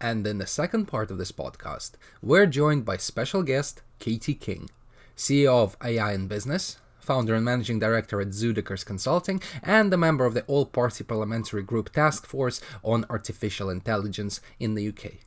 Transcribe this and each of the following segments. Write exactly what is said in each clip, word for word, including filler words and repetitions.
And in the second part of this podcast, we're joined by special guest Katie King, C E O of A I in Business, founder and managing director at Zudekers Consulting, and a member of the All Party Parliamentary Group Task Force on Artificial Intelligence in the U K.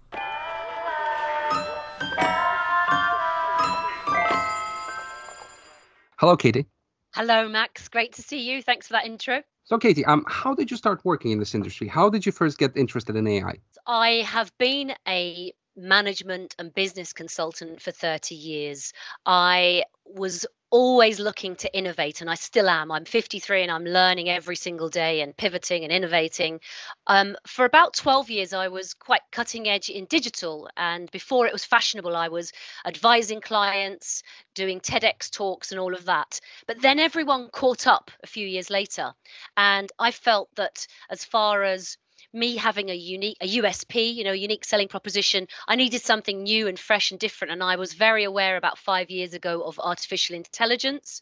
Hello, Katie. Hello, Max. Great to see you. Thanks for that intro. So, Katie, um, how did you start working in this industry? How did you first get interested in A I? I have been a management and business consultant for thirty years. I was always looking to innovate, and I still am. I'm fifty-three and I'm learning every single day and pivoting and innovating. Um, for about twelve years, I was quite cutting edge in digital. And before it was fashionable, I was advising clients, doing TEDx talks and all of that. But then everyone caught up a few years later. And I felt that as far as me having a unique, a U S P, you know, unique selling proposition, I needed something new and fresh and different. And I was very aware about five years ago of artificial intelligence.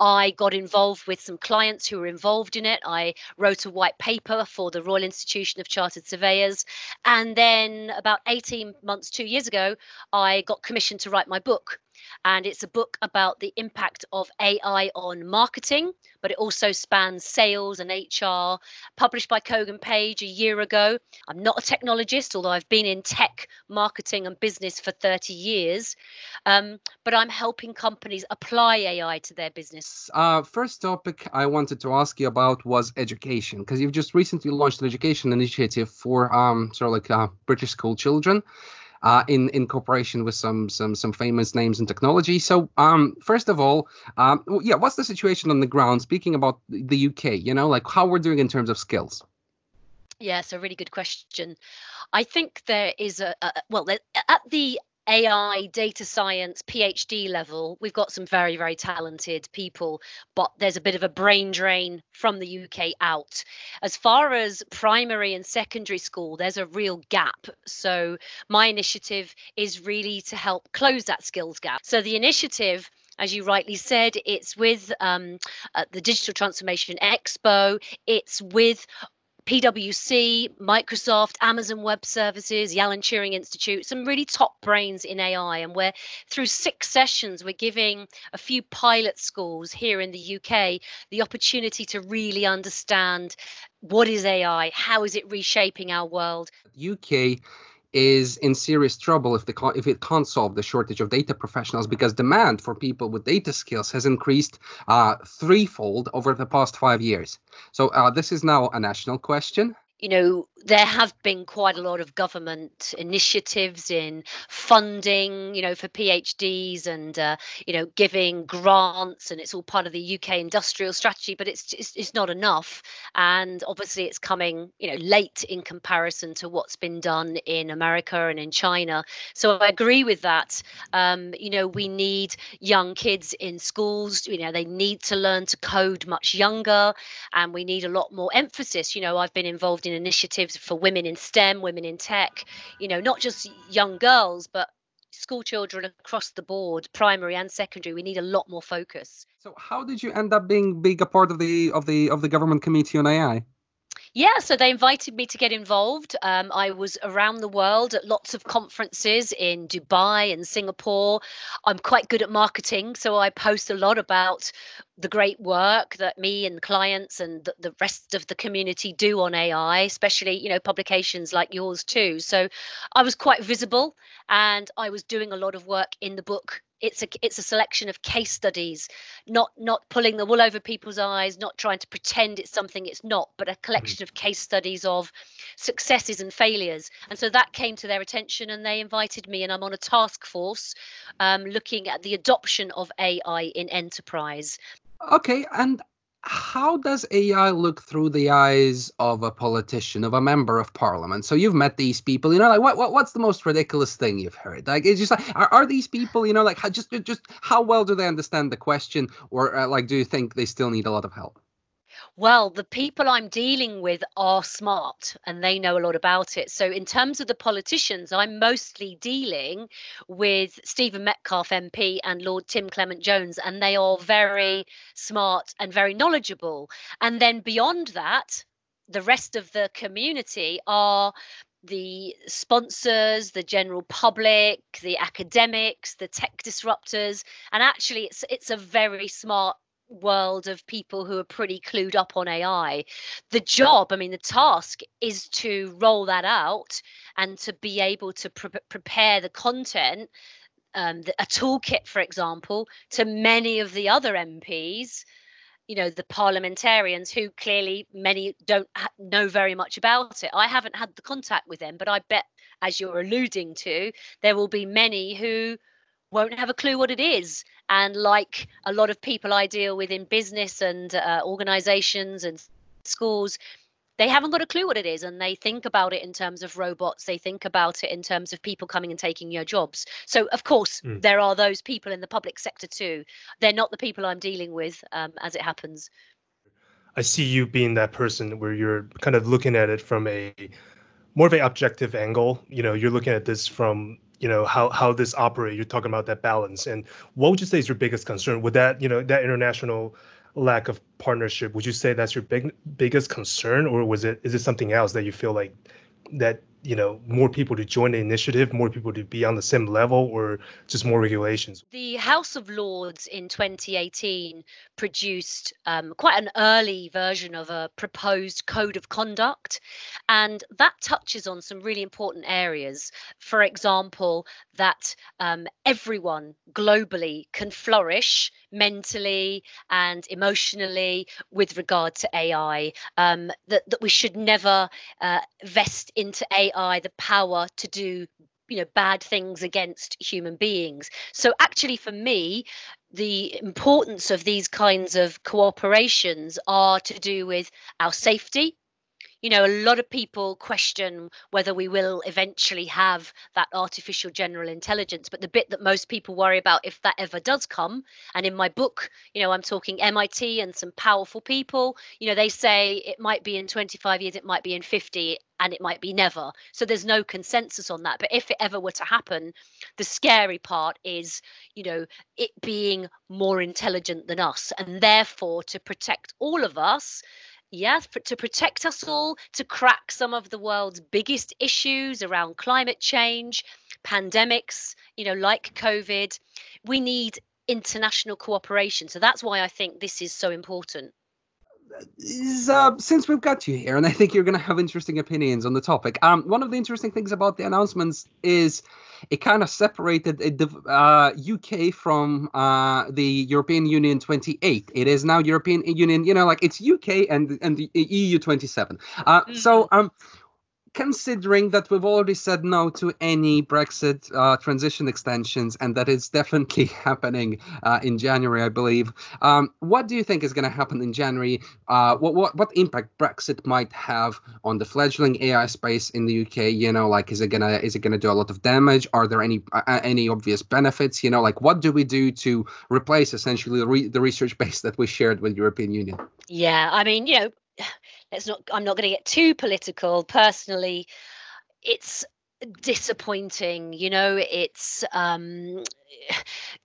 I got involved with some clients who were involved in it. I wrote a white paper for the Royal Institution of Chartered Surveyors. And then about eighteen months, two years ago, I got commissioned to write my book. And it's a book about the impact of A I on marketing, but it also spans sales and H R, published by Kogan Page a year ago. I'm not a technologist, although I've been in tech, marketing and business for thirty years, um, but I'm helping companies apply A I to their business. Uh, first topic I wanted to ask you about was education, because you've just recently launched an education initiative for um, sort of like uh, British school children. Uh, in, in cooperation with some some some famous names in technology. So um, first of all, um, yeah, what's the situation on the ground? Speaking about the U K, you know, like how we're doing in terms of skills. Yeah, it's a really good question. I think there is a, a well, at the A I, data science, PhD level, we've got some very, very talented people, but there's a bit of a brain drain from the U K out. As far as primary and secondary school, there's a real gap. So my initiative is really to help close that skills gap. So the initiative, as you rightly said, it's with um, uh, the Digital Transformation Expo. It's with PwC, Microsoft, Amazon Web Services, the Alan Turing Institute, some really top brains in A I. And we're through six sessions, we're giving a few pilot schools here in the U K the opportunity to really understand what is A I, how is it reshaping our world. U K is in serious trouble if, the, if it can't solve the shortage of data professionals, because demand for people with data skills has increased uh, threefold over the past five years. So uh, this is now a national question. You know, there have been quite a lot of government initiatives in funding, you know, for PhDs and, uh, you know, giving grants, and it's all part of the U K industrial strategy, but it's, it's it's not enough. And obviously it's coming, you know, late in comparison to what's been done in America and in China. So I agree with that. Um, you know, we need young kids in schools, you know, they need to learn to code much younger, and we need a lot more emphasis. You know, I've been involved in initiatives for women in STEM, women in tech, you know, not just young girls, but school children across the board, primary and secondary. We need a lot more focus. So how did you end up being big a part of the of the of the government committee on A I? Yeah, so they invited me to get involved. Um, I was around the world at lots of conferences in Dubai and Singapore. I'm quite good at marketing, so I post a lot about the great work that me and clients and the, the rest of the community do on A I, especially, you know, publications like yours too. So I was quite visible, and I was doing a lot of work in the book. It's a it's a selection of case studies, not not pulling the wool over people's eyes, not trying to pretend it's something it's not, but a collection of case studies of successes and failures. And so that came to their attention, and they invited me, and I'm on a task force um, looking at the adoption of A I in enterprise. Okay, and how does A I look through the eyes of a politician, of a member of parliament? So you've met these people, you know, like what, what what's the most ridiculous thing you've heard? Like, it's just like, are, are these people, you know, like how, just just how well do they understand the question, or uh, like, do you think they still need a lot of help? Well, the people I'm dealing with are smart, and they know a lot about it. So in terms of the politicians, I'm mostly dealing with Stephen Metcalf M P and Lord Tim Clement Jones, and they are very smart and very knowledgeable. And then beyond that, the rest of the community are the sponsors, the general public, the academics, the tech disruptors. And actually, it's it's a very smart world of people who are pretty clued up on A I. The job, I mean, the task is to roll that out and to be able to pre- prepare the content, um, the, a toolkit, for example, to many of the other M Ps, you know, the parliamentarians who clearly many don't ha- know very much about it. I haven't had the contact with them, but I bet, as you're alluding to, there will be many who won't have a clue what it is. And like a lot of people I deal with in business and uh, organizations and schools, they haven't got a clue what it is. And they think about it in terms of robots. They think about it in terms of people coming and taking your jobs. So, of course, mm. there are those people in the public sector, too. They're not the people I'm dealing with, um, as it happens. I see you being that person where you're kind of looking at it from a more of an objective angle. You know, you're looking at this from, you know, how how this operates. You're talking about that balance. And what would you say is your biggest concern with that, you know, that international lack of partnership? Would you say that's your big biggest concern, or was it is it something else that you feel like that, you know, more people to join the initiative, more people to be on the same level, or just more regulations? The House of Lords in twenty eighteen produced um, quite an early version of a proposed code of conduct. And that touches on some really important areas. For example, that um, everyone globally can flourish mentally and emotionally with regard to A I, um, that, that we should never uh, vest into A I the power to do, you know, bad things against human beings. So actually, for me, the importance of these kinds of cooperations are to do with our safety. You know, a lot of people question whether we will eventually have that artificial general intelligence. But the bit that most people worry about, if that ever does come, and in my book, you know, I'm talking M I T and some powerful people, you know, they say it might be in twenty-five years, it might be in fifty, and it might be never. So there's no consensus on that. But if it ever were to happen, the scary part is, you know, it being more intelligent than us, and therefore to protect all of us. Yes, yeah, to protect us all, to crack some of the world's biggest issues around climate change, pandemics, you know, like COVID, we need international cooperation. So that's why I think this is so important. Is, uh, since we've got you here, and I think you're going to have interesting opinions on the topic, um, one of the interesting things about the announcements is it kind of separated the uh, U K from uh, the European Union twenty-eight. It is now European Union, you know, like it's U K and, and the E U twenty-seven. Uh, mm-hmm. So um, considering that we've already said no to any Brexit uh, transition extensions, and that is definitely happening uh, in January, I believe. Um, what do you think is going to happen in January? Uh, what, what what impact Brexit might have on the fledgling A I space in the U K? You know, like is it gonna is it gonna do a lot of damage? Are there any uh, any obvious benefits? You know, like what do we do to replace essentially the, re- the research base that we shared with the European Union? Yeah, I mean, you know. Let's not, I'm not going to get too political. Personally, it's disappointing. You know, it's um,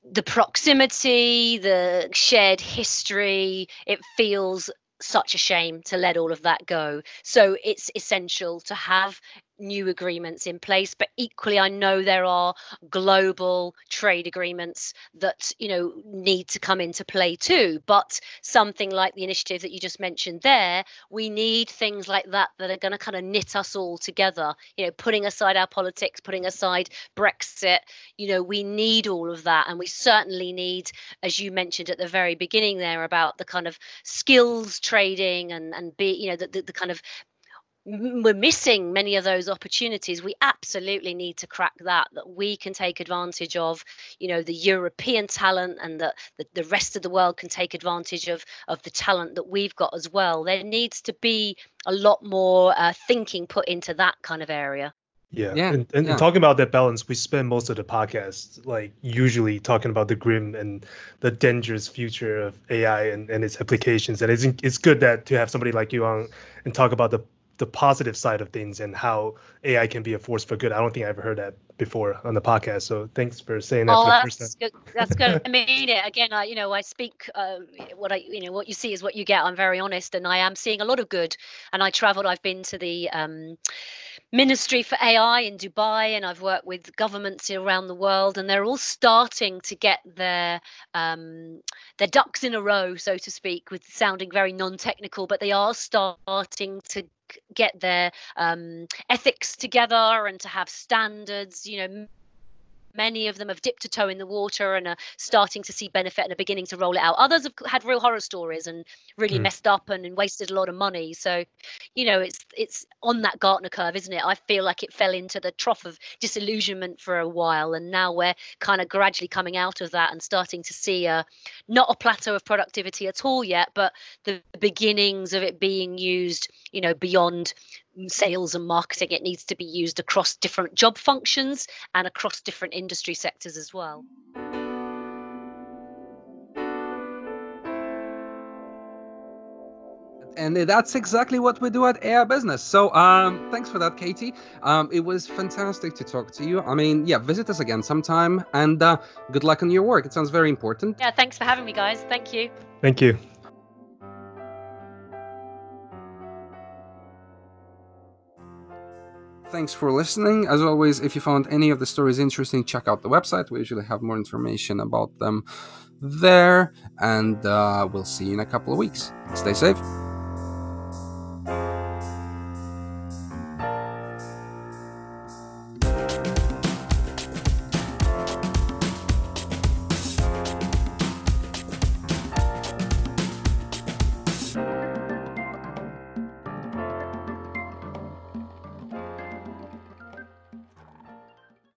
the proximity, the shared history. It feels such a shame to let all of that go. So it's essential to have new agreements in place. But equally, I know there are global trade agreements that, you know, need to come into play too. But something like the initiative that you just mentioned there, we need things like that that are going to kind of knit us all together, you know, putting aside our politics, putting aside Brexit. You know, we need all of that. And we certainly need, as you mentioned at the very beginning there, about the kind of skills trading and, and be, you know, the, the, the kind of we're missing many of those opportunities. We absolutely need to crack that, that we can take advantage of, you know, the European talent, and that the, the rest of the world can take advantage of, of the talent that we've got as well. There needs to be a lot more uh, thinking put into that kind of area. Yeah. yeah and, and yeah. Talking about that balance, we spend most of the podcast like usually talking about the grim and the dangerous future of A I and, and its applications. And it's, it's good that to have somebody like you on and talk about the the positive side of things and how A I can be a force for good. I don't think I've heard that before on the podcast. So thanks for saying that. Oh, for the that's first time. Good. That's good. I mean, it again, I, you know, I speak, uh, what I, you know, what you see is what you get. I'm very honest, and I am seeing a lot of good, and I traveled. I've been to the um, Ministry for A I in Dubai, and I've worked with governments around the world, and they're all starting to get their um, their ducks in a row, so to speak, with sounding very non-technical, but they are starting to get their um, ethics together and to have standards. You know, many of them have dipped a toe in the water and are starting to see benefit and are beginning to roll it out. Others have had real horror stories and really mm. messed up and, and wasted a lot of money. So, you know, it's it's on that Gartner curve, isn't it? I feel like it fell into the trough of disillusionment for a while, and now we're kind of gradually coming out of that and starting to see a, not a plateau of productivity at all yet, but the beginnings of it being used, you know, beyond sales and marketing. It needs to be used across different job functions and across different industry sectors as well. And that's exactly what we do at A I Business. So um, thanks for that, Katie. Um, it was fantastic to talk to you. I mean, yeah, visit us again sometime, and uh, good luck on your work. It sounds very important. Yeah, thanks for having me, guys. Thank you. Thank you. Thanks for listening. As always, if you found any of the stories interesting, check out the website. We usually have more information about them there. And uh, we'll see you in a couple of weeks. Stay safe.